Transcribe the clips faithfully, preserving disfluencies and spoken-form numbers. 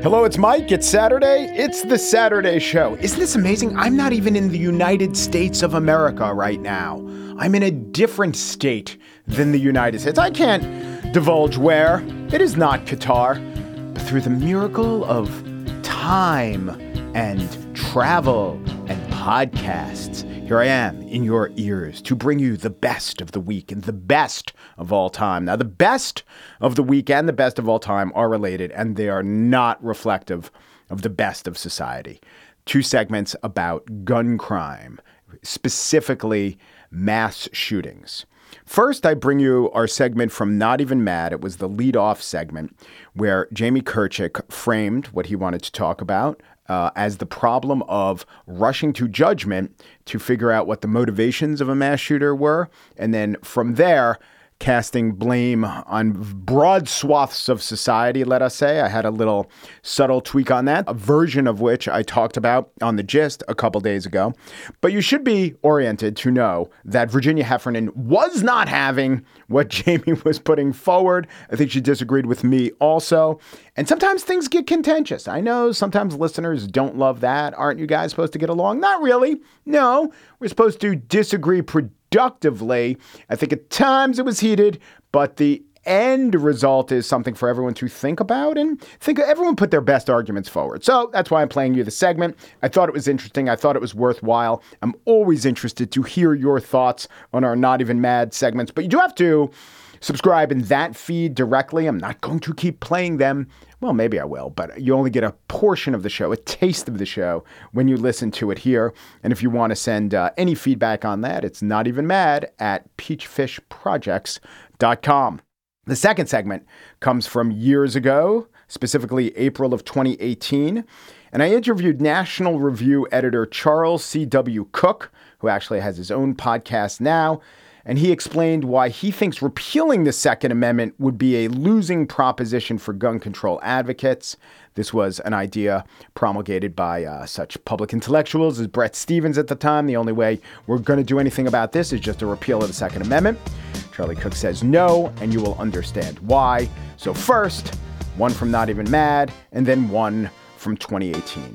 Hello, it's Mike. It's Saturday. It's the Saturday Show. Isn't this amazing? I'm not even in the United States of America right now. I'm in a different state than the United States. I can't divulge where. It is not Qatar. But through the miracle of time and travel and podcasts, here I am in your ears to bring you the best of the week and the best of all time. Now, the best of the week and the best of all time are related, and they are not reflective of the best of society. Two segments about gun crime, specifically mass shootings. First, I bring you our segment from Not Even Mad. It was the lead-off segment where Jamie Kirchick framed what he wanted to talk about Uh, as the problem of rushing to judgment to figure out what the motivations of a mass shooter were, and then from there, casting blame on broad swaths of society, let us say. I had a little subtle tweak on that, a version of which I talked about on The Gist a couple days ago. But you should be oriented to know that Virginia Heffernan was not having what Jamie was putting forward. I think she disagreed with me also. And sometimes things get contentious. I know sometimes listeners don't love that. Aren't you guys supposed to get along? Not really. No, we're supposed to disagree productively. I think at times it was heated, but the end result is something for everyone to think about, and think everyone put their best arguments forward. So that's why I'm playing you the segment. I thought it was interesting. I thought it was worthwhile. I'm always interested to hear your thoughts on our Not Even Mad segments, but you do have to subscribe in that feed directly. I'm not going to keep playing them. Well, maybe I will, but you only get a portion of the show, a taste of the show when you listen to it here. And if you want to send uh, any feedback on that, it's notevenmad at peachfishprojects dot com. The second segment comes from years ago, specifically April of twenty eighteen. And I interviewed National Review editor Charles C W. Cooke, who actually has his own podcast now. And he explained why he thinks repealing the Second Amendment would be a losing proposition for gun control advocates. This was an idea promulgated by uh, such public intellectuals as Bret Stephens at the time. The only way we're going to do anything about this is just a repeal of the Second Amendment. Charlie Cooke says no, and you will understand why. So first, one from Not Even Mad, and then one from twenty eighteen.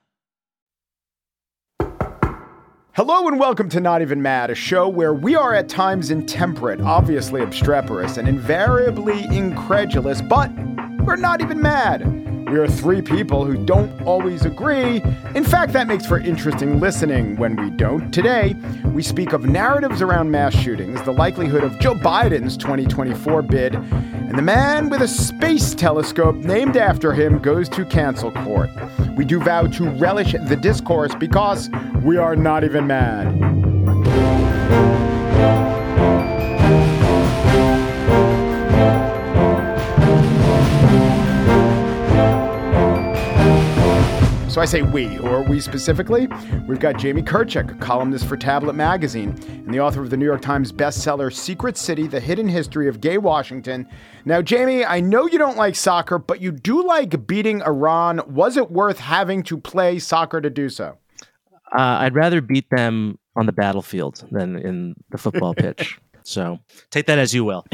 Hello and welcome to Not Even Mad, a show where we are at times intemperate, obviously obstreperous, and invariably incredulous, but we're not even mad. We are three people who don't always agree. In fact, that makes for interesting listening when we don't. Today, we speak of narratives around mass shootings, the likelihood of Joe Biden's twenty twenty-four bid, and the man with a space telescope named after him goes to cancel court. We do vow to relish the discourse because we are not even mad. So I say we, who are we specifically? We've got Jamie Kirchick, a columnist for Tablet Magazine and the author of the New York Times bestseller Secret City, The Hidden History of Gay Washington. Now, Jamie, I know you don't like soccer, but you do like beating Iran. Was it worth having to play soccer to do so? Uh, I'd rather beat them on the battlefield than in the football pitch. So take that as you will.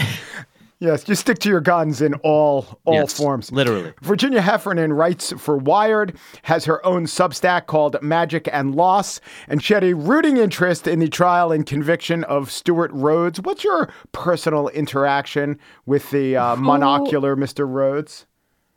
Yes, you stick to your guns in all all yes, forms. Literally. Virginia Heffernan writes for Wired, has her own Substack called Magic and Loss, and she had a rooting interest in the trial and conviction of Stuart Rhodes. What's your personal interaction with the uh, monocular Ooh. Mister Rhodes?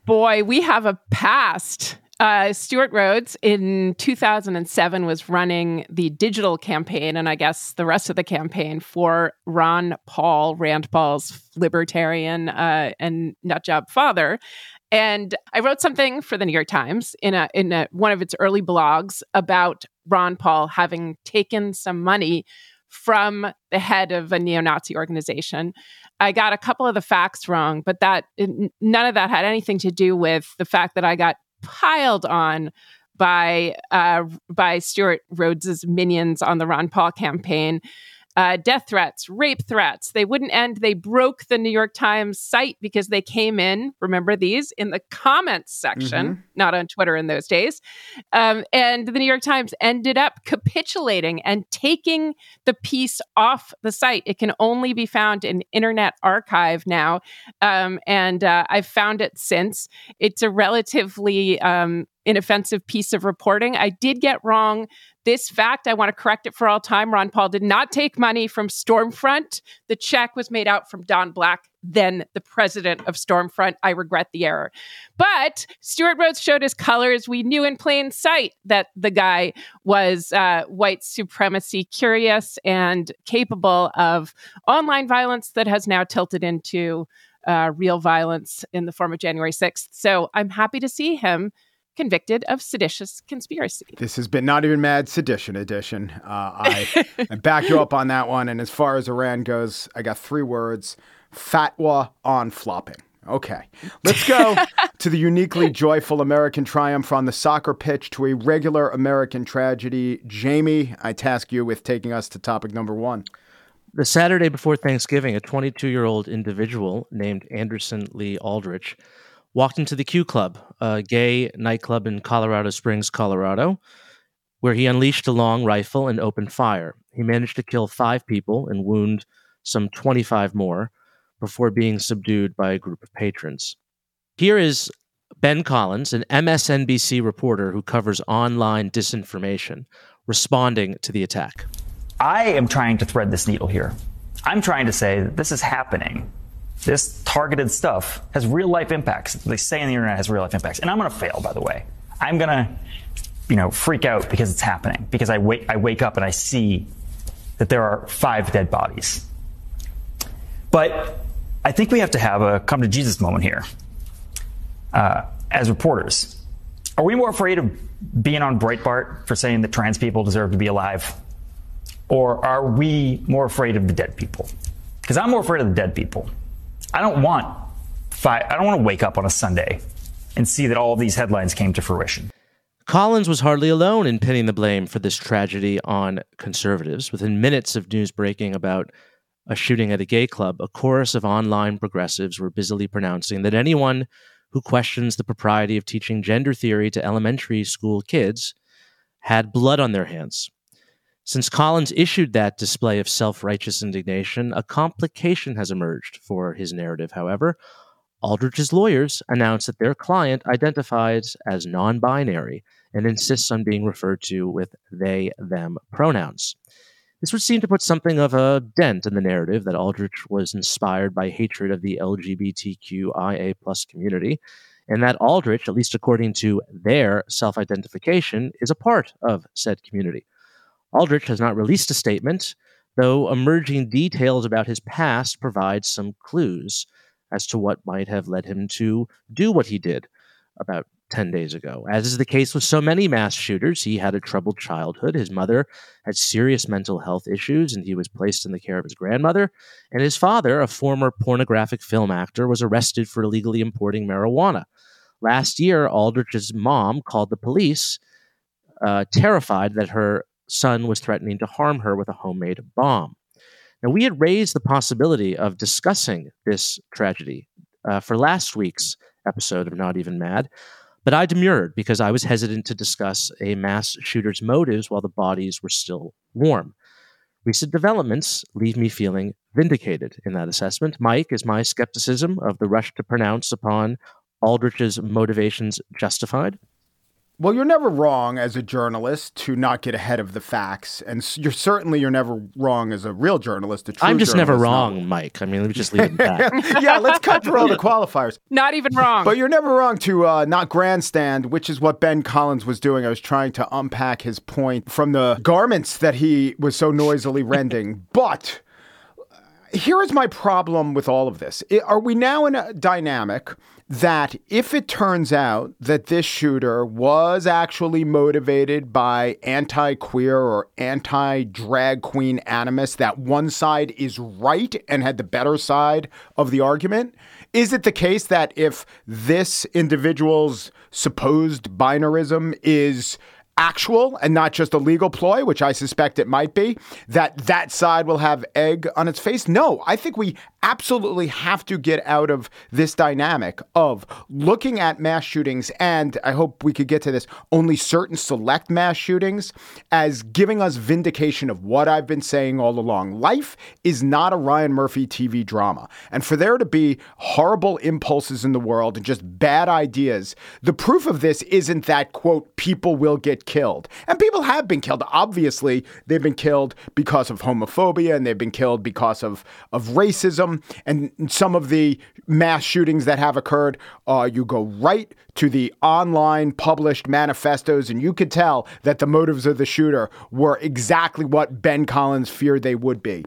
Boy, we have a past. Uh, Stuart Rhodes in two thousand seven was running the digital campaign, and I guess the rest of the campaign for Ron Paul, Rand Paul's libertarian uh, and nutjob father. And I wrote something for the New York Times in a in a, one of its early blogs about Ron Paul having taken some money from the head of a neo-Nazi organization. I got a couple of the facts wrong, but that none of that had anything to do with the fact that I got piled on by uh, by Stuart Rhodes's minions on the Ron Paul campaign. Uh, death threats, rape threats. They wouldn't end. They broke the New York Times site because they came in, remember these, in the comments section, mm-hmm. not on Twitter in those days. Um, and the New York Times ended up capitulating and taking the piece off the site. It can only be found in Internet Archive now. Um, and uh, I've found it since. It's a relatively um, inoffensive piece of reporting. I did get wrong this fact. I want to correct it for all time. Ron Paul did not take money from Stormfront. The check was made out from Don Black, then the president of Stormfront. I regret the error. But Stuart Rhodes showed his colors. We knew in plain sight that the guy was uh, white supremacy curious and capable of online violence that has now tilted into uh, real violence in the form of January sixth. So I'm happy to see him convicted of seditious conspiracy. This has been Not Even Mad, Sedition Edition. Uh, I, I back you up on that one. And as far as Iran goes, I got three words: fatwa on flopping. Okay, let's go to the uniquely joyful American triumph on the soccer pitch to a regular American tragedy. Jamie, I task you with taking us to topic number one. The Saturday before Thanksgiving, a twenty-two-year-old individual named Anderson Lee Aldrich walked into the Q Club, a gay nightclub in Colorado Springs, Colorado, where he unleashed a long rifle and opened fire. He managed to kill five people and wound some twenty-five more before being subdued by a group of patrons. Here is Ben Collins, an M S N B C reporter who covers online disinformation, responding to the attack. I am trying to thread this needle here. I'm trying to say that this is happening. This targeted stuff has real-life impacts. They say on the internet has real-life impacts. And I'm going to fail, by the way. I'm going to, you know, freak out because it's happening, because I wake, I wake up and I see that there are five dead bodies. But I think we have to have a come-to-Jesus moment here uh, as reporters. Are we more afraid of being on Breitbart for saying that trans people deserve to be alive? Or are we more afraid of the dead people? Because I'm more afraid of the dead people. I don't want five, I don't want to wake up on a Sunday and see that all these headlines came to fruition. Collins was hardly alone in pinning the blame for this tragedy on conservatives. Within minutes of news breaking about a shooting at a gay club, a chorus of online progressives were busily pronouncing that anyone who questions the propriety of teaching gender theory to elementary school kids had blood on their hands. Since Collins issued that display of self-righteous indignation, a complication has emerged for his narrative, however. Aldrich's lawyers announced that their client identifies as non-binary and insists on being referred to with they, them pronouns. This would seem to put something of a dent in the narrative that Aldrich was inspired by hatred of the L G B T Q I A plus community and that Aldrich, at least according to their self-identification, is a part of said community. Aldrich has not released a statement, though emerging details about his past provide some clues as to what might have led him to do what he did about ten days ago. As is the case with so many mass shooters, he had a troubled childhood. His mother had serious mental health issues, and he was placed in the care of his grandmother. And his father, a former pornographic film actor, was arrested for illegally importing marijuana. Last year, Aldrich's mom called the police, uh, terrified that her son was threatening to harm her with a homemade bomb. Now, we had raised the possibility of discussing this tragedy uh, for last week's episode of Not Even Mad, but I demurred because I was hesitant to discuss a mass shooter's motives while the bodies were still warm. Recent developments leave me feeling vindicated in that assessment. Mike, is my skepticism of the rush to pronounce upon Aldrich's motivations justified? Well, you're never wrong as a journalist to not get ahead of the facts, and you're certainly you're never wrong as a real journalist. A true I'm just never wrong, not. Mike. I mean, let me just leave it at that. Yeah, let's cut through all the qualifiers. Not even wrong. But you're never wrong to uh, not grandstand, which is what Ben Collins was doing. I was trying to unpack his point from the garments that he was so noisily rending, but here is my problem with all of this. Are we now in a dynamic that if it turns out that this shooter was actually motivated by anti-queer or anti-drag queen animus, that one side is right and had the better side of the argument? Is it the case that if this individual's supposed binarism is actual and not just a legal ploy, which I suspect it might be, that that side will have egg on its face? No, I think we absolutely have to get out of this dynamic of looking at mass shootings, and I hope we could get to this, only certain select mass shootings, as giving us vindication of what I've been saying all along. Life is not a Ryan Murphy T V drama. And for there to be horrible impulses in the world and just bad ideas, the proof of this isn't that, quote, people will get killed. And people have been killed. Obviously, they've been killed because of homophobia, and they've been killed because of, of racism. And some of the mass shootings that have occurred, uh, you go right to the online published manifestos, and you could tell that the motives of the shooter were exactly what Ben Collins feared they would be.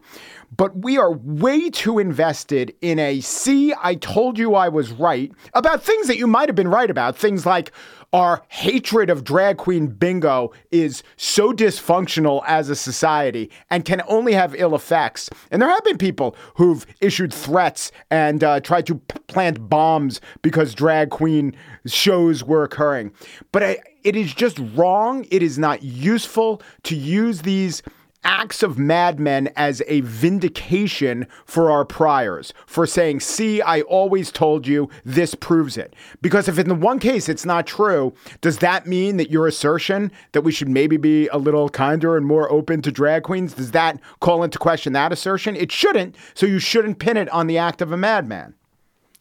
But we are way too invested in a, see, I told you I was right, about things that you might have been right about, things like our hatred of drag queen bingo is so dysfunctional as a society and can only have ill effects. And there have been people who've issued threats and uh, tried to p- plant bombs because drag queen shows were occurring. But I, it is just wrong. It is not useful to use these acts of madmen as a vindication for our priors, for saying, see, I always told you, this proves it. Because if in the one case it's not true, does that mean that your assertion that we should maybe be a little kinder and more open to drag queens, does that call into question that assertion? It shouldn't. So you shouldn't pin it on the act of a madman.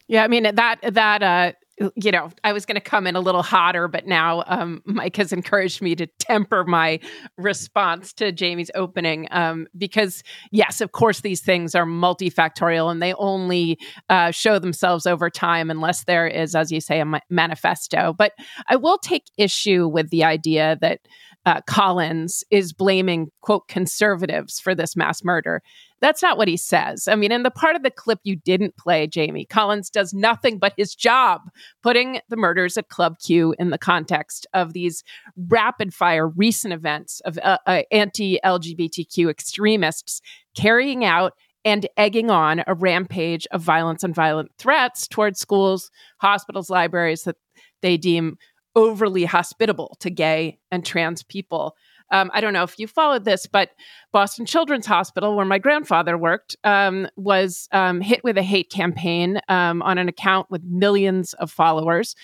Yeah, I mean, that, that, uh, you know, I was going to come in a little hotter, but now um, Mike has encouraged me to temper my response to Jamie's opening um, because, yes, of course, these things are multifactorial and they only uh, show themselves over time unless there is, as you say, a ma- manifesto. But I will take issue with the idea that uh, Collins is blaming, quote, conservatives for this mass murder. That's not what he says. I mean, in the part of the clip you didn't play, Jamie, Collins does nothing but his job, putting the murders at Club Q in the context of these rapid-fire recent events of uh, uh, anti-L G B T Q extremists carrying out and egging on a rampage of violence and violent threats towards schools, hospitals, libraries that they deem overly hospitable to gay and trans people. Um, I don't know if you followed this, but Boston Children's Hospital, where my grandfather worked, um, was um, hit with a hate campaign um, on an account with millions of followers.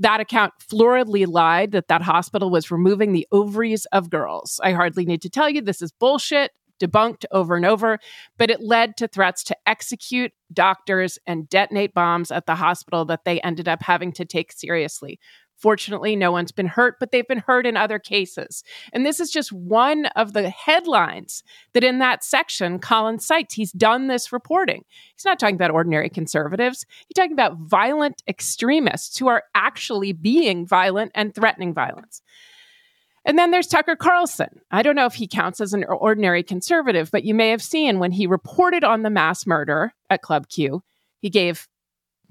That account floridly lied that that hospital was removing the ovaries of girls. I hardly need to tell you, this is bullshit, debunked over and over, but it led to threats to execute doctors and detonate bombs at the hospital that they ended up having to take seriously. Fortunately, no one's been hurt, but they've been hurt in other cases. And this is just one of the headlines that in that section, Collins cites. He's done this reporting. He's not talking about ordinary conservatives. He's talking about violent extremists who are actually being violent and threatening violence. And then there's Tucker Carlson. I don't know if he counts as an ordinary conservative, but you may have seen when he reported on the mass murder at Club Q, he gave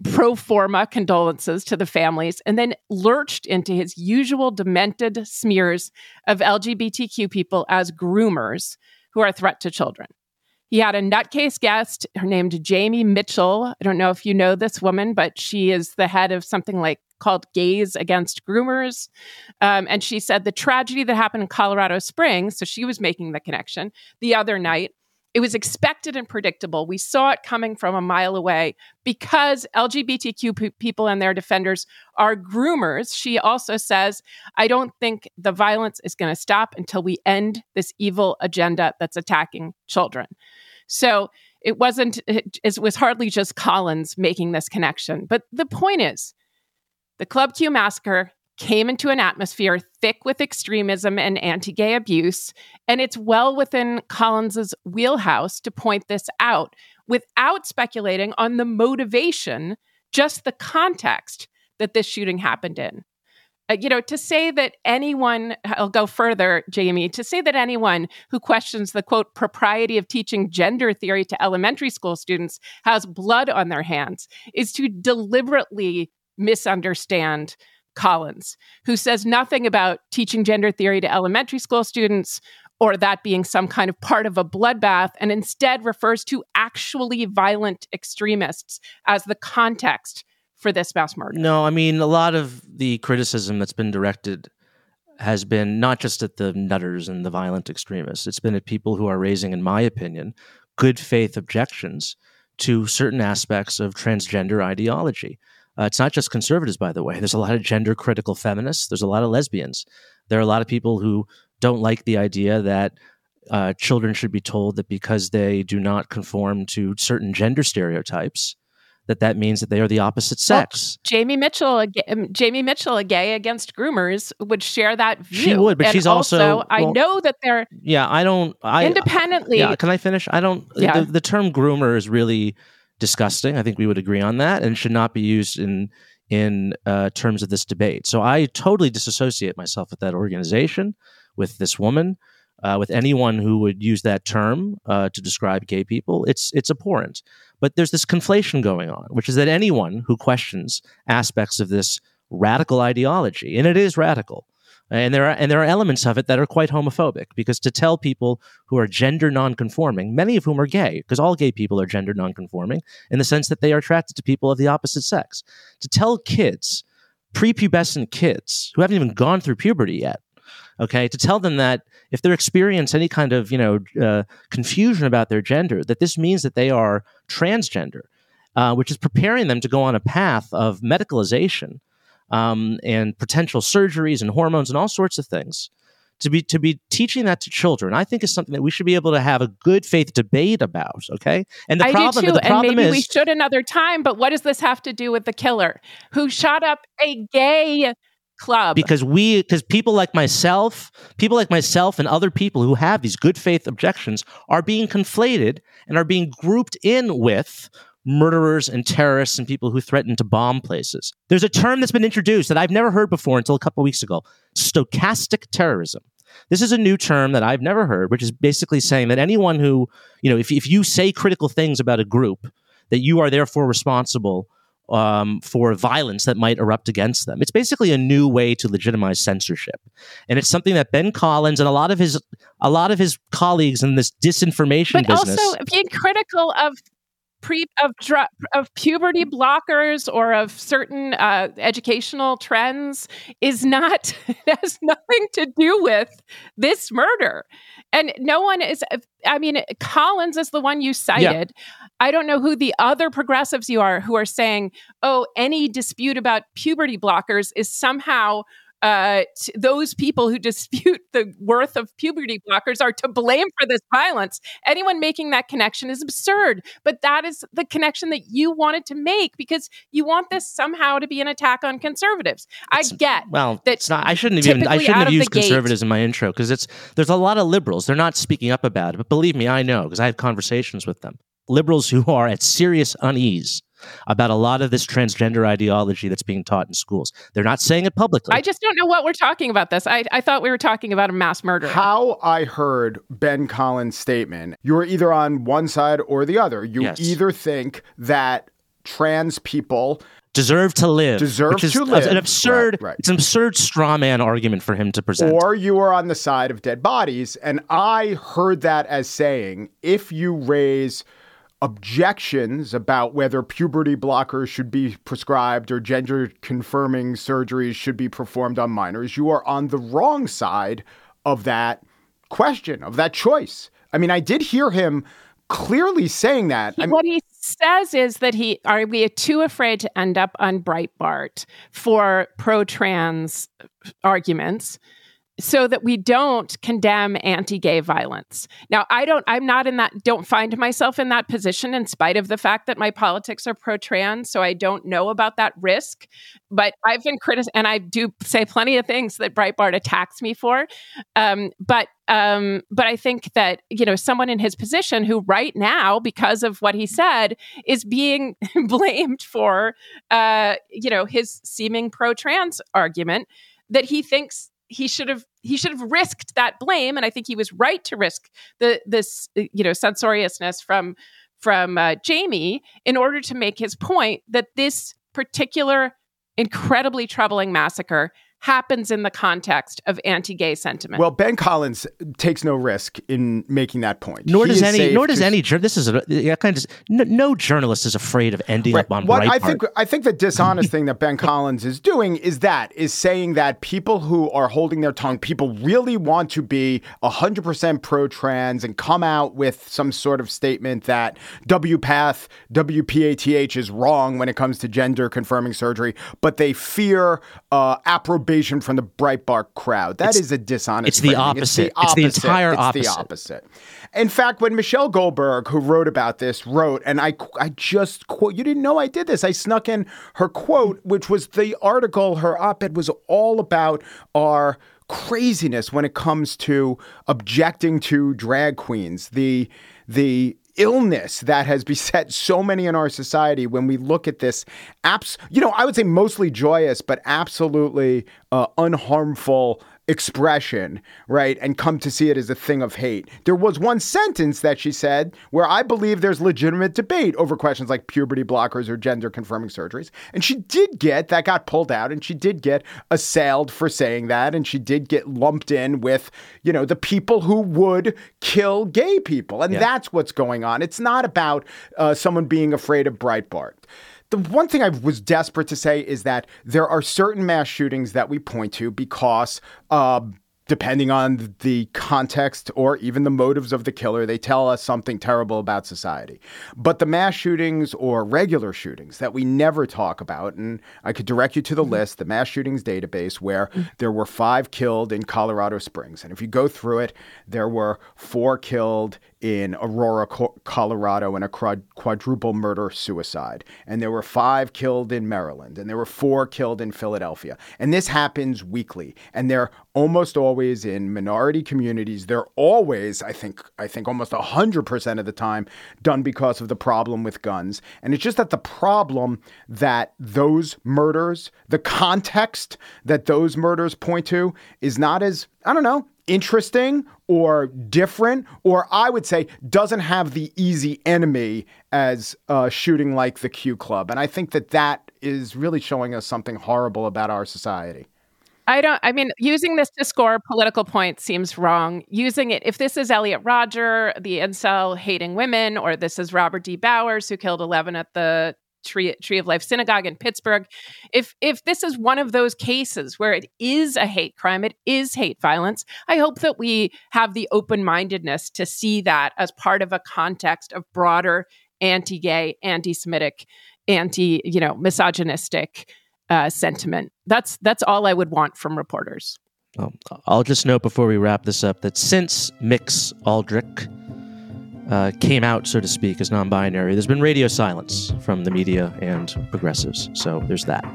pro forma condolences to the families and then lurched into his usual demented smears of L G B T Q people as groomers who are a threat to children. He had a nutcase guest named Jamie Mitchell. I don't know if you know this woman, but she is the head of something like called Gays Against Groomers. Um, and she said the tragedy that happened in Colorado Springs, so she was making the connection the other night, it was expected and predictable. We saw it coming from a mile away because L G B T Q p- people and their defenders are groomers. She also says, I don't think the violence is going to stop until we end this evil agenda that's attacking children. So it wasn't, it, it was hardly just Collins making this connection. But the point is, the Club Q massacre came into an atmosphere thick with extremism and anti-gay abuse, and it's well within Collins's wheelhouse to point this out without speculating on the motivation, just the context that this shooting happened in. Uh, you know, to say that anyone, I'll go further, Jamie, to say that anyone who questions the, quote, propriety of teaching gender theory to elementary school students has blood on their hands is to deliberately misunderstand Collins, who says nothing about teaching gender theory to elementary school students or that being some kind of part of a bloodbath, and instead refers to actually violent extremists as the context for this mass murder. No, I mean, a lot of the criticism that's been directed has been not just at the nutters and the violent extremists. It's been at people who are raising, in my opinion, good faith objections to certain aspects of transgender ideology. Uh, it's not just conservatives, by the way. There's a lot of gender-critical feminists. There's a lot of lesbians. There are a lot of people who don't like the idea that uh, children should be told that because they do not conform to certain gender stereotypes, that that means that they are the opposite sex. Well, Jamie Mitchell, a gay, Jamie Mitchell, a Gay Against Groomers, would share that view. She would, but and she's also... also I well, know that they're... Yeah, I don't... I, independently... I, yeah, can I finish? I don't... Yeah. The, the term groomer is really... disgusting. I think we would agree on that, and should not be used in in uh, terms of this debate. So I totally disassociate myself with that organization, with this woman, uh, with anyone who would use that term uh, to describe gay people. It's it's abhorrent. But there's this conflation going on, which is that anyone who questions aspects of this radical ideology, and it is radical, and there are and there are elements of it that are quite homophobic, because to tell people who are gender nonconforming, many of whom are gay, because all gay people are gender nonconforming in the sense that they are attracted to people of the opposite sex, to tell kids, prepubescent kids who haven't even gone through puberty yet, okay, to tell them that if they experience any kind of you know uh, confusion about their gender, that this means that they are transgender, uh, which is preparing them to go on a path of medicalization. Um, and potential surgeries and hormones and all sorts of things, to be to be teaching that to children, I think is something that we should be able to have a good faith debate about. Okay, and the I problem, do too, the problem and maybe is, we should another time. But what does this have to do with the killer who shot up a gay club? Because we, because people like myself, people like myself, and other people who have these good faith objections are being conflated and are being grouped in with murderers and terrorists and people who threaten to bomb places. There's a term that's been introduced that I've never heard before until a couple of weeks ago, stochastic terrorism. This is a new term that I've never heard, which is basically saying that anyone who, you know, if, if you say critical things about a group, that you are therefore responsible um, for violence that might erupt against them. It's basically a new way to legitimize censorship. And it's something that Ben Collins and a lot of his a lot of his colleagues in this disinformation but business... But also being critical of... Pre of dr- of puberty blockers or of certain uh, educational trends is not has nothing to do with this murder, and no one is. I mean, Collins is the one you cited. Yeah. I don't know who the other progressives you are who are saying, "Oh, any dispute about puberty blockers is somehow uh, those people who dispute the worth of puberty blockers are to blame for this violence. Anyone making that connection is absurd. But that is the connection that you wanted to make because you want this somehow to be an attack on conservatives. It's, I get well. That it's not. I shouldn't have even. I shouldn't have used conservatives in my intro because it's there's a lot of liberals. They're not speaking up about it. But believe me, I know because I have conversations with them. Liberals who are at serious unease about a lot of this transgender ideology that's being taught in schools. They're not saying it publicly. I just don't know what we're talking about this. I, I thought we were talking about a mass murder. How I heard Ben Collins' statement, you're either on one side or the other. You yes. either think that trans people deserve to live. Deserve which is to live. An absurd, right, right. It's an absurd straw man argument for him to present. Or you are on the side of dead bodies. And I heard that as saying, if you raise objections about whether puberty blockers should be prescribed or gender-confirming surgeries should be performed on minors, you are on the wrong side of that question, of that choice. I mean, I did hear him clearly saying that. He, I mean, what he says is that he, are we too afraid to end up on Breitbart for pro-trans arguments? So that we don't condemn anti-gay violence. Now, I don't, I'm not in that, don't find myself in that position in spite of the fact that my politics are pro-trans, so I don't know about that risk. But I've been criticized, and I do say plenty of things that Breitbart attacks me for. Um, but Um, but I think that, you know, someone in his position who right now, because of what he said, is being blamed for, uh, you know, his seeming pro-trans argument that he thinks he should have he should have risked that blame, and I think he was right to risk the this you know censoriousness from from uh, Jamie in order to make his point that this particular incredibly troubling massacre happens in the context of anti-gay sentiment. Well, Ben Collins takes no risk in making that point. Nor he does any. Nor does to, any. This is a, yeah, kind of no, no journalist is afraid of ending right, up on what Breitbart. I think. I think the dishonest thing that Ben Collins is doing is that is saying that people who are holding their tongue, people really want to be one hundred percent pro-trans and come out with some sort of statement that WPATH, W P A T H is wrong when it comes to gender-confirming surgery, but they fear uh, approbation from the Breitbart crowd. That it's, is a dishonest it's the, opposite. It's the opposite. It's the entire it's opposite. the opposite. In fact, when Michelle Goldberg, who wrote about this, wrote, and I, I just quote, you didn't know I did this. I snuck in her quote, which was the article, her op-ed was all about our craziness when it comes to objecting to drag queens. The, the, illness that has beset so many in our society when we look at this abs- you know, I would say mostly joyous, but absolutely uh, unharmful expression, right? And come to see it as a thing of hate. There was one sentence that she said where I believe there's legitimate debate over questions like puberty blockers or gender confirming surgeries. And she did get, that got pulled out, and she did get assailed for saying that. And she did get lumped in with, you know, the people who would kill gay people. And yeah. that's what's going on. It's not about uh, someone being afraid of Breitbart. The one thing I was desperate to say is that there are certain mass shootings that we point to because, uh, depending on the context or even the motives of the killer, they tell us something terrible about society. But the mass shootings or regular shootings that we never talk about, and I could direct you to the list, the mass shootings database, where there were five killed in Colorado Springs. And if you go through it, there were four killed in Aurora, Colorado, in a quadruple murder-suicide. And there were five killed in Maryland, and there were four killed in Philadelphia. And this happens weekly, and they're almost always in minority communities. They're always, I think, I think almost one hundred percent of the time, done because of the problem with guns. And it's just that the problem that those murders, the context that those murders point to is not as, I don't know, interesting or different, or I would say doesn't have the easy enemy as a shooting like the Q Club. And I think that that is really showing us something horrible about our society. I don't, I mean, using this to score political points seems wrong. Using it, if this is Elliot Rodger, the incel hating women, or this is Robert D. Bowers, who killed eleven at the Tree, Tree of Life Synagogue in Pittsburgh. If if this is one of those cases where it is a hate crime, it is hate violence, I hope that we have the open-mindedness to see that as part of a context of broader anti-gay, anti-Semitic, anti, you know, misogynistic uh, sentiment. That's that's all I would want from reporters. Um, I'll just note before we wrap this up that since Mix Aldrich uh, came out, so to speak, as non-binary, there's been radio silence from the media and progressives. So there's that.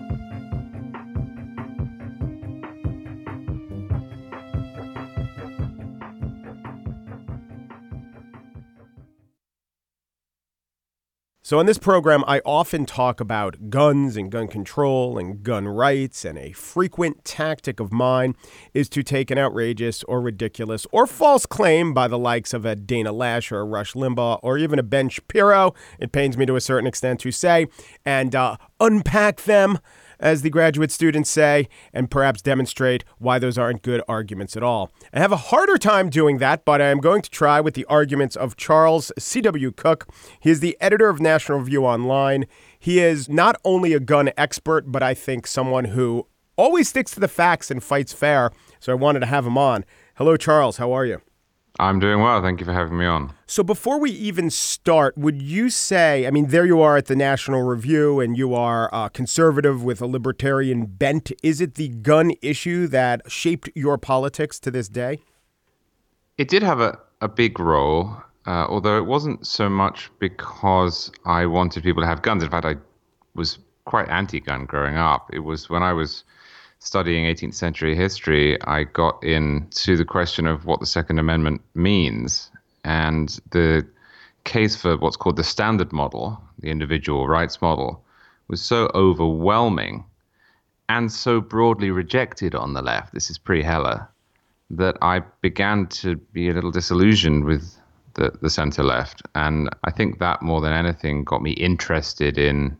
So on this program, I often talk about guns and gun control and gun rights, and a frequent tactic of mine is to take an outrageous or ridiculous or false claim by the likes of a Dana Lash or a Rush Limbaugh or even a Ben Shapiro, it pains me to a certain extent to say, and uh, unpack them, as the graduate students say, and perhaps demonstrate why those aren't good arguments at all. I have a harder time doing that, but I am going to try with the arguments of Charles C W. Cooke. He is the editor of National Review Online. He is not only a gun expert, but I think someone who always sticks to the facts and fights fair, so I wanted to have him on. Hello, Charles. How are you? I'm doing well. Thank you for having me on. So before we even start, would you say, I mean, there you are at the National Review and you are uh, conservative with a libertarian bent. Is it the gun issue that shaped your politics to this day? It did have a, a big role, uh, although it wasn't so much because I wanted people to have guns. In fact, I was quite anti-gun growing up. It was when I was studying eighteenth century history, I got into the question of what the Second Amendment means. And the case for what's called the standard model, the individual rights model, was so overwhelming and so broadly rejected on the left, this is pre-Heller, that I began to be a little disillusioned with the, the center-left. And I think that more than anything got me interested in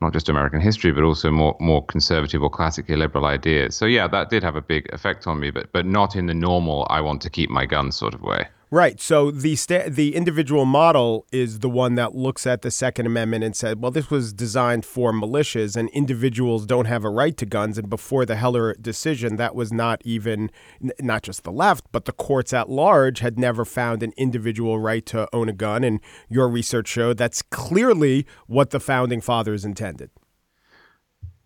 not just American history, but also more more conservative or classically liberal ideas. So yeah, that did have a big effect on me, but but not in the normal, I want to keep my gun sort of way. Right. So the sta- the individual model is the one that looks at the Second Amendment and said, well, this was designed for militias and individuals don't have a right to guns. And before the Heller decision, that was not even n- not just the left, but the courts at large had never found an individual right to own a gun. And your research showed that's clearly what the founding fathers intended.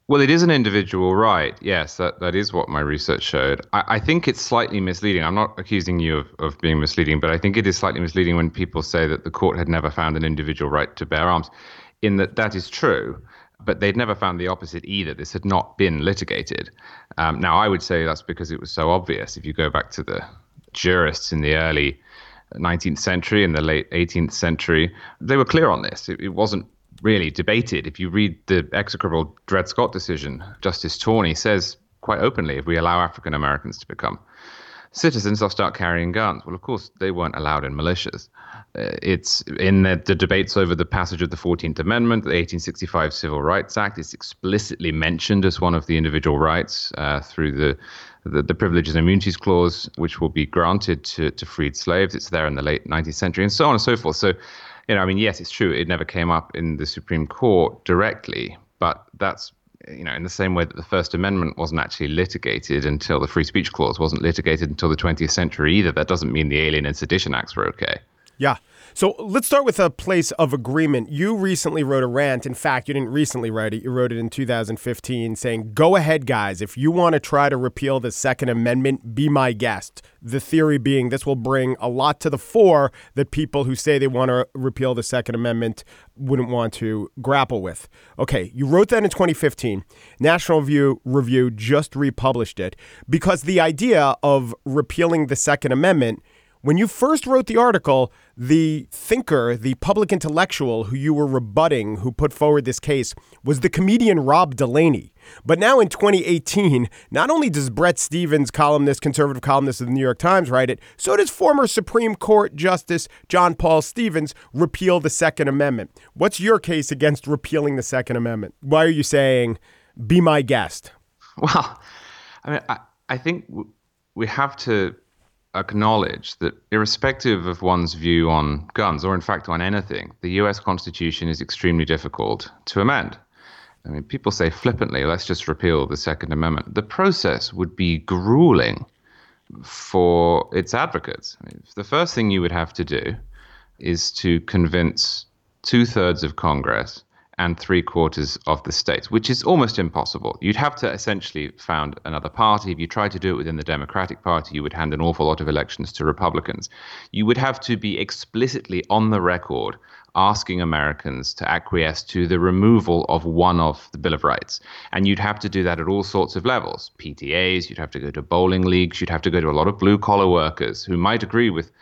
Well, it is an individual right. Yes, that, that is what my research showed. I, I think it's slightly misleading. I'm not accusing you of, of being misleading, but I think it is slightly misleading when people say that the court had never found an individual right to bear arms, in that that is true, but they'd never found the opposite either. This had not been litigated. Um, now, I would say that's because it was so obvious. If you go back to the jurists in the early nineteenth century and the late eighteenth century, they were clear on this. It, it wasn't really debated. If you read the execrable Dred Scott decision, Justice Tawney says quite openly, if we allow African Americans to become citizens, they'll start carrying guns. Well, of course, they weren't allowed in militias. Uh, it's in the, the debates over the passage of the fourteenth Amendment, the eighteen sixty-five Civil Rights Act. It's explicitly mentioned as one of the individual rights uh, through the, the the Privileges and Immunities Clause, which will be granted to, to freed slaves. It's there in the late nineteenth century, and so on and so forth. So, you know, I mean, yes, it's true. It never came up in the Supreme Court directly, but that's, you know, in the same way that the First Amendment wasn't actually litigated until the Free Speech Clause wasn't litigated until the twentieth century either. That doesn't mean the Alien and Sedition Acts were okay. Yeah. So let's start with a place of agreement. You recently wrote a rant. In fact, you didn't recently write it. You wrote it in two thousand fifteen saying, go ahead, guys. If you want to try to repeal the Second Amendment, be my guest. The theory being this will bring a lot to the fore that people who say they want to repeal the Second Amendment wouldn't want to grapple with. OK, you wrote that in twenty fifteen. National Review, Review just republished it because the idea of repealing the Second Amendment, when you first wrote the article, the thinker, the public intellectual who you were rebutting, who put forward this case, was the comedian Rob Delaney. But now in twenty eighteen, not only does Bret Stephens, columnist, conservative columnist of the New York Times, write it, so does former Supreme Court Justice John Paul Stevens repeal the Second Amendment. What's your case against repealing the Second Amendment? Why are you saying, be my guest? Well, I mean, I, I think w- we have to acknowledge that irrespective of one's view on guns, or in fact on anything, the U S Constitution is extremely difficult to amend. I mean, people say flippantly, let's just repeal the Second Amendment. The process would be grueling for its advocates. I mean, the first thing you would have to do is to convince two-thirds of Congress and three quarters of the states, which is almost impossible. You'd have to essentially found another party. If you tried to do it within the Democratic Party, you would hand an awful lot of elections to Republicans. You would have to be explicitly on the record asking Americans to acquiesce to the removal of one of the Bill of Rights. And you'd have to do that at all sorts of levels. P T As, you'd have to go to bowling leagues, you'd have to go to a lot of blue-collar workers who might agree with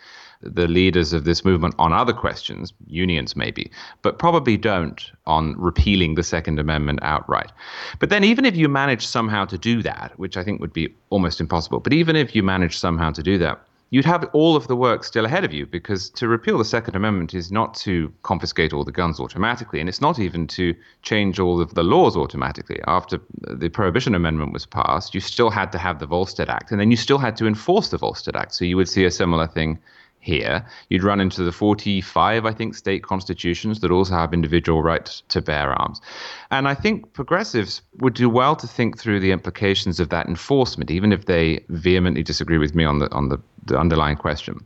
the leaders of this movement on other questions, unions maybe, but probably don't on repealing the Second Amendment outright. But then even if you manage somehow to do that, which I think would be almost impossible, but even if you manage somehow to do that, you'd have all of the work still ahead of you, because to repeal the Second Amendment is not to confiscate all the guns automatically, and it's not even to change all of the laws automatically. After the Prohibition Amendment was passed, you still had to have the Volstead Act, and then you still had to enforce the Volstead Act. So you would see a similar thing here. You'd run into the forty-five, I think, state constitutions that also have individual rights to bear arms. And I think progressives would do well to think through the implications of that enforcement, even if they vehemently disagree with me on the on the, the underlying question.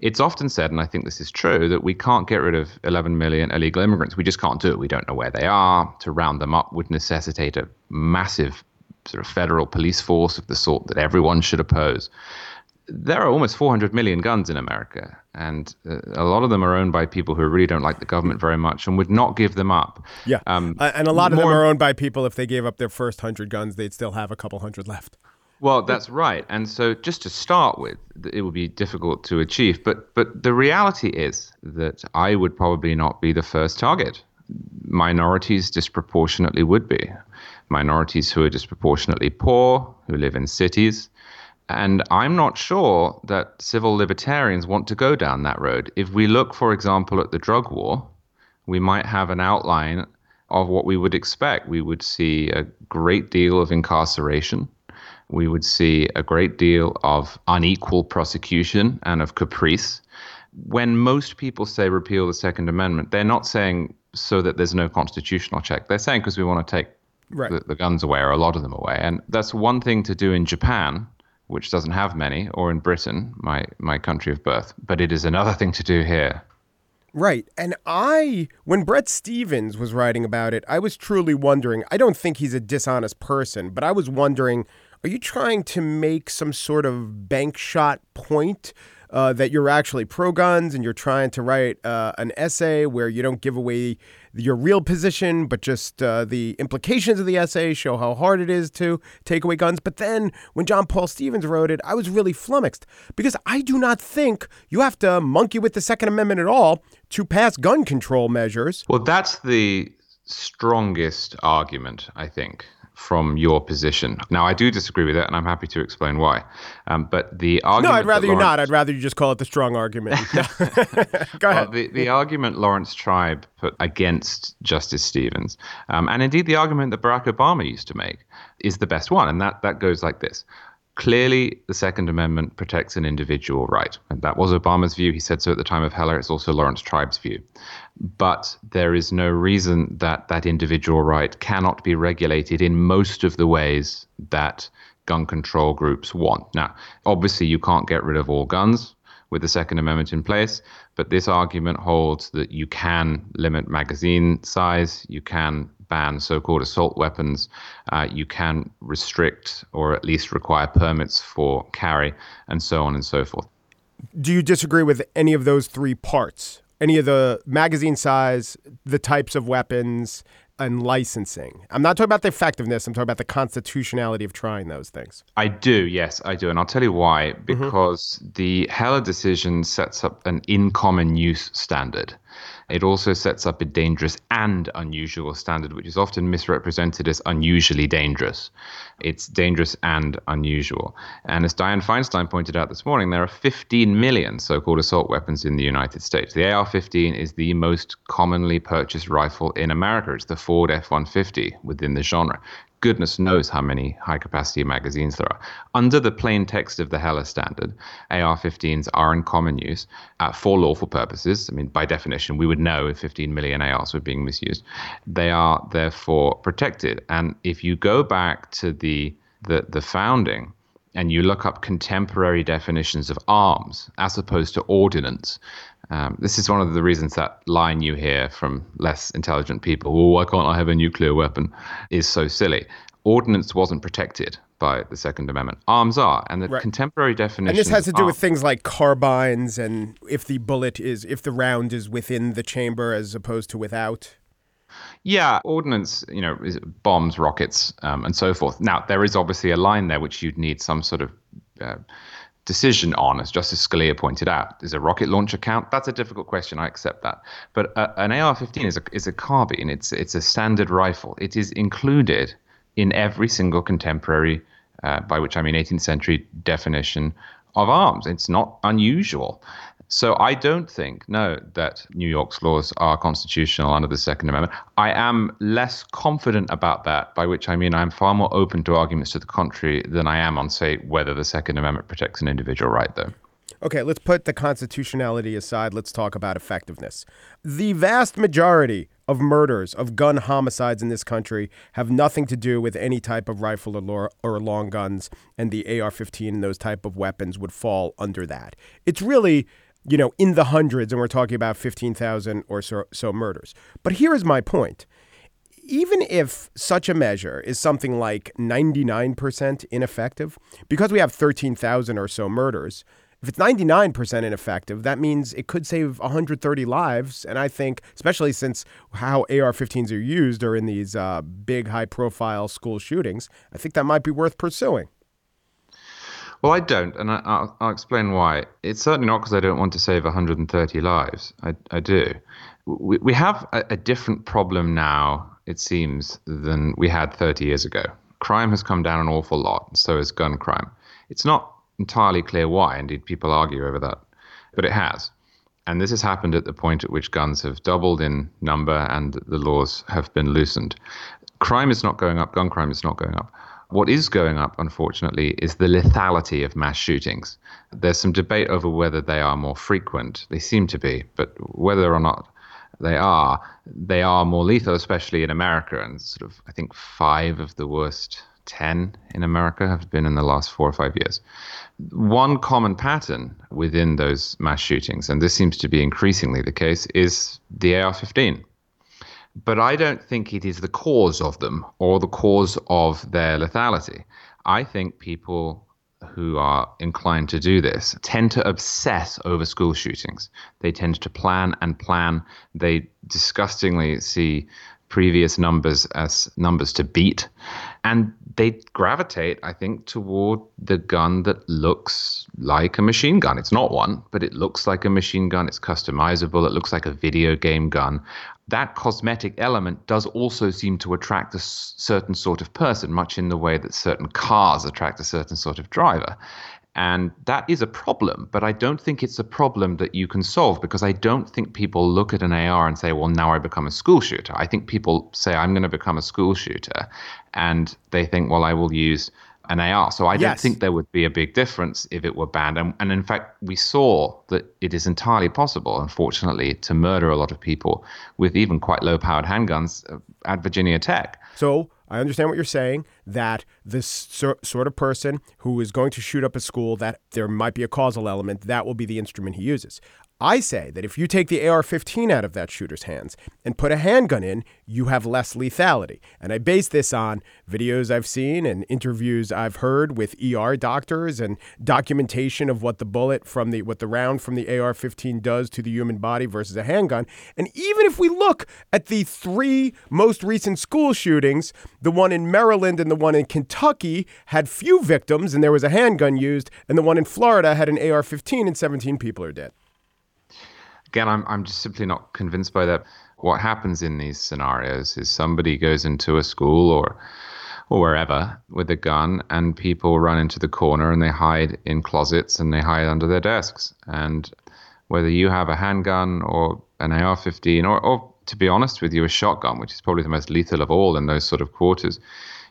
It's often said, and I think this is true, that we can't get rid of eleven million illegal immigrants. We just can't do it. We don't know where they are. To round them up would necessitate a massive sort of federal police force of the sort that everyone should oppose. There are almost four hundred million guns in America, and uh, a lot of them are owned by people who really don't like the government very much and would not give them up. Yeah, um, uh, and a lot of them are owned by people, if they gave up their first hundred guns, they'd still have a couple hundred left. Well, that's right. And so just to start with, it would be difficult to achieve. But, but the reality is that I would probably not be the first target. Minorities disproportionately would be. Minorities who are disproportionately poor, who live in cities. And I'm not sure that civil libertarians want to go down that road. If we look, for example, at the drug war, we might have an outline of what we would expect. We would see a great deal of incarceration. We would see a great deal of unequal prosecution and of caprice. When most people say repeal the Second Amendment, they're not saying so that there's no constitutional check. They're saying because we want to take right. the, the guns away, or a lot of them away. And that's one thing to do in Japan, which doesn't have many, or in Britain, my, my country of birth. But it is another thing to do here. Right. And I, when Bret Stephens was writing about it, I was truly wondering, I don't think he's a dishonest person, but I was wondering, are you trying to make some sort of bank shot point uh, that you're actually pro-guns and you're trying to write uh, an essay where you don't give away your real position, but just uh, the implications of the essay show how hard it is to take away guns? But then when John Paul Stevens wrote it, I was really flummoxed, because I do not think you have to monkey with the Second Amendment at all to pass gun control measures. Well, that's the strongest argument, I think, from your position. Now, I do disagree with it, and I'm happy to explain why. Um, but the argument... No, I'd rather Lawrence... you not. I'd rather you just call it the strong argument. Go ahead. Well, the, the argument Lawrence Tribe put against Justice Stevens, um, and indeed the argument that Barack Obama used to make, is the best one. And that, that goes like this. Clearly, the Second Amendment protects an individual right. And that was Obama's view. He said so at the time of Heller. It's also Lawrence Tribe's view. But there is no reason that that individual right cannot be regulated in most of the ways that gun control groups want. Now, obviously, you can't get rid of all guns with the Second Amendment in place, but this argument holds that you can limit magazine size, you can ban so-called assault weapons, uh, you can restrict or at least require permits for carry, and so on and so forth. Do you disagree with any of those three parts? Any of the magazine size, the types of weapons, and licensing? I'm not talking about the effectiveness. I'm talking about the constitutionality of trying those things. I do. Yes, I do. And I'll tell you why. Because mm-hmm. the Heller decision sets up an in common use standard. It also sets up a dangerous and unusual standard, which is often misrepresented as unusually dangerous. It's dangerous and unusual. And as Dianne Feinstein pointed out this morning, there are fifteen million so-called assault weapons in the United States. The A R fifteen is the most commonly purchased rifle in America. It's the Ford F one fifty within the genre. Goodness knows how many high-capacity magazines there are. Under the plain text of the Heller standard, A R fifteens are in common use uh, for lawful purposes. I mean, by definition, we would know if fifteen million A Rs were being misused. They are therefore protected. And if you go back to the the, the founding and you look up contemporary definitions of arms as opposed to ordnance, um, this is one of the reasons that line you hear from less intelligent people, well, why can't I have a nuclear weapon, is so silly. Ordnance wasn't protected by the Second Amendment. Arms are, and the right. contemporary definition. And this has to do arms. with things like carbines and if the bullet is, if the round is within the chamber as opposed to without. Yeah, ordnance, you know, is bombs, rockets, um, and so forth. Now, there is obviously a line there which you'd need some sort of uh, decision on, as Justice Scalia pointed out. Does a rocket launcher count? That's a difficult question. I accept that. But uh, an A R fifteen is a is a carbine. It's it's a standard rifle. It is included in every single contemporary, uh, by which I mean eighteenth century, definition of arms. It's not unusual. So I don't think, no, that New York's laws are constitutional under the Second Amendment. I am less confident about that, by which I mean I'm far more open to arguments to the contrary than I am on, say, whether the Second Amendment protects an individual right, though. Okay, let's put the constitutionality aside. Let's talk about effectiveness. The vast majority of murders, of gun homicides in this country have nothing to do with any type of rifle or, or long guns, and the A R fifteen and those type of weapons would fall under that. It's really, you know, in the hundreds, and we're talking about fifteen thousand or so, so murders. But here is my point. Even if such a measure is something like ninety-nine percent ineffective, because we have thirteen thousand or so murders, if it's ninety-nine percent ineffective, that means it could save one hundred thirty lives. And I think, especially since how A R fifteens are used are in these uh, big, high-profile school shootings, I think that might be worth pursuing. Well, I don't, and I, I'll, I'll explain why. It's certainly not because I don't want to save one hundred thirty lives. I, I do. We, we have a, a different problem now, it seems, than we had thirty years ago. Crime has come down an awful lot, so has gun crime. It's not entirely clear why. Indeed, people argue over that, but it has. And this has happened at the point at which guns have doubled in number and the laws have been loosened. Crime is not going up. Gun crime is not going up. What is going up, unfortunately, is the lethality of mass shootings. There's some debate over whether they are more frequent. They seem to be, but whether or not they are, they are more lethal, especially in America. And sort of, I think, five of the worst ten in America have been in the last four or five years. One common pattern within those mass shootings, and this seems to be increasingly the case, is the A R fifteen. But I don't think it is the cause of them or the cause of their lethality. I think people who are inclined to do this tend to obsess over school shootings. They tend to plan and plan. They disgustingly see previous numbers as numbers to beat. And they gravitate, I think, toward the gun that looks like a machine gun. It's not one, but it looks like a machine gun. It's customizable. It looks like a video game gun. That cosmetic element does also seem to attract a certain sort of person, much in the way that certain cars attract a certain sort of driver. And that is a problem, but I don't think it's a problem that you can solve, because I don't think people look at an A R and say, well, now I become a school shooter. I think people say, I'm going to become a school shooter, and they think, well, I will use an A R. So I yes. don't think there would be a big difference if it were banned. And, and in fact, we saw that it is entirely possible, unfortunately, to murder a lot of people with even quite low-powered handguns at Virginia Tech. So I understand what you're saying, that this sort of person who is going to shoot up a school, that there might be a causal element, that will be the instrument he uses. I say that if you take the A R fifteen out of that shooter's hands and put a handgun in, you have less lethality. And I base this on videos I've seen and interviews I've heard with E R doctors and documentation of what the bullet from the, what the round from the A R fifteen does to the human body versus a handgun. And even if we look at the three most recent school shootings, the one in Maryland and the one in Kentucky had few victims and there was a handgun used, and the one in Florida had an A R fifteen and seventeen people are dead. Again, I'm I'm just simply not convinced by that. What happens in these scenarios is somebody goes into a school or or wherever with a gun, and people run into the corner and they hide in closets and they hide under their desks. And whether you have a handgun or an A R fifteen or, or, to be honest with you, a shotgun, which is probably the most lethal of all in those sort of quarters,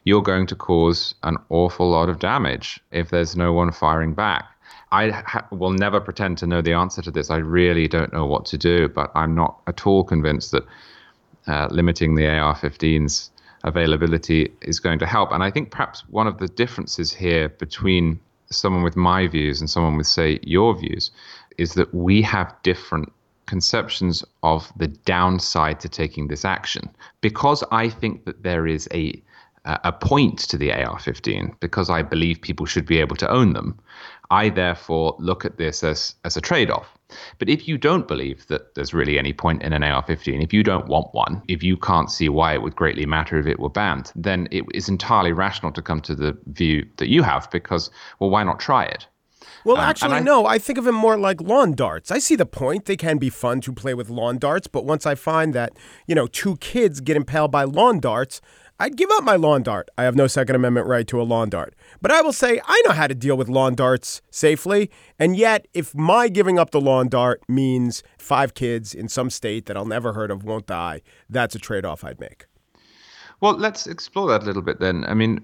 you're going to cause an awful lot of damage if there's no one firing back. I ha- will never pretend to know the answer to this. I really don't know what to do, but I'm not at all convinced that uh, limiting the A R fifteen's availability is going to help. And I think perhaps one of the differences here between someone with my views and someone with, say, your views, is that we have different conceptions of the downside to taking this action. Because I think that there is a a point to the A R fifteen, because I believe people should be able to own them, I therefore look at this as as a trade-off. But if you don't believe that there's really any point in an A R fifteen, if you don't want one, if you can't see why it would greatly matter if it were banned, then it is entirely rational to come to the view that you have, because, well, why not try it? Well, um, actually, I, no, I think of them more like lawn darts. I see the point. They can be fun to play with lawn darts. But once I find that, you know, two kids get impaled by lawn darts, I'd give up my lawn dart. I have no Second Amendment right to a lawn dart. But I will say I know how to deal with lawn darts safely. And yet, if my giving up the lawn dart means five kids in some state that I'll never heard of won't die, that's a trade-off I'd make. Well, let's explore that a little bit then. I mean,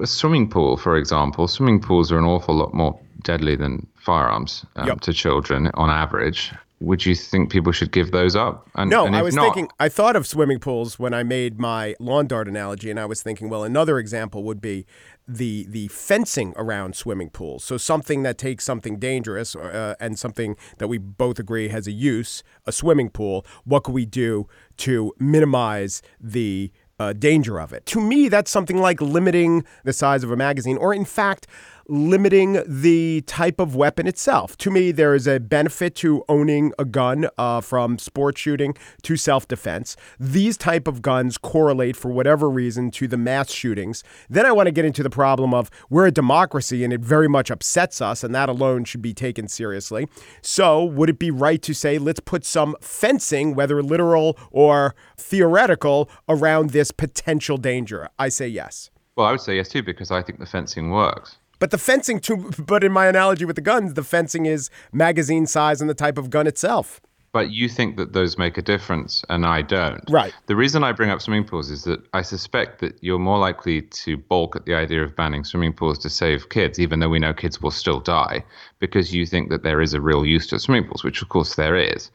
a swimming pool, for example, swimming pools are an awful lot more deadly than firearms um, yep. to children on average. Would you think people should give those up? And, no, and I was not, thinking, I thought of swimming pools when I made my lawn dart analogy, and I was thinking, well, another example would be the the fencing around swimming pools. So something that takes something dangerous uh, and something that we both agree has a use, a swimming pool, what could we do to minimize the uh, danger of it? To me, that's something like limiting the size of a magazine, or in fact, limiting the type of weapon itself. To me, there is a benefit to owning a gun uh, from sport shooting to self-defense. These type of guns correlate for whatever reason to the mass shootings. Then I want to get into the problem of we're a democracy and it very much upsets us, and that alone should be taken seriously. So would it be right to say, let's put some fencing, whether literal or theoretical, around this potential danger? I say yes. Well, I would say yes too, because I think the fencing works. But the fencing, too, but in my analogy with the guns, the fencing is magazine size and the type of gun itself. But you think that those make a difference, and I don't. Right. The reason I bring up swimming pools is that I suspect that you're more likely to balk at the idea of banning swimming pools to save kids, even though we know kids will still die, because you think that there is a real use to swimming pools, which of course there is.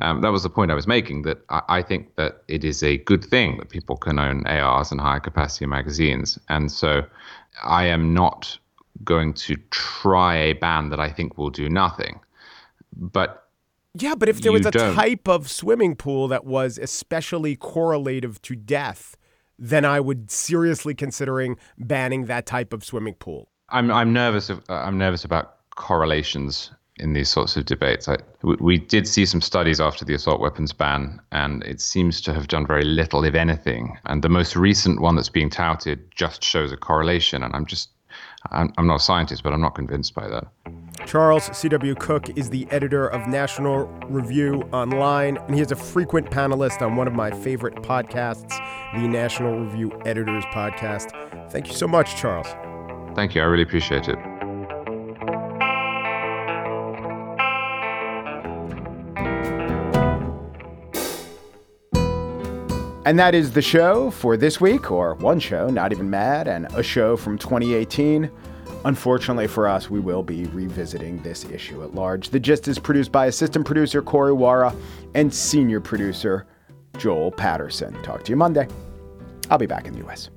Um, that was the point I was making, that I, I think that it is a good thing that people can own A Rs and higher capacity magazines. And so I am not going to try a ban that I think will do nothing. But yeah, but if there was a don't. type of swimming pool that was especially correlative to death, then I would seriously considering banning that type of swimming pool. I'm I'm nervous of, uh, I'm nervous about correlations in these sorts of debates. I, we, we did see some studies after the assault weapons ban, and it seems to have done very little, if anything. And the most recent one that's being touted just shows a correlation, and I'm just I'm not a scientist, but I'm not convinced by that. Charles C W. Cooke is the editor of National Review Online, and he is a frequent panelist on one of my favorite podcasts, the National Review Editors Podcast. Thank you so much, Charles. Thank you. I really appreciate it. And that is the show for this week, or one show, Not Even Mad, and a show from twenty eighteen. Unfortunately for us, we will be revisiting this issue at large. The Gist is produced by assistant producer Corey Wara and senior producer Joel Patterson. Talk to you Monday. I'll be back in the U S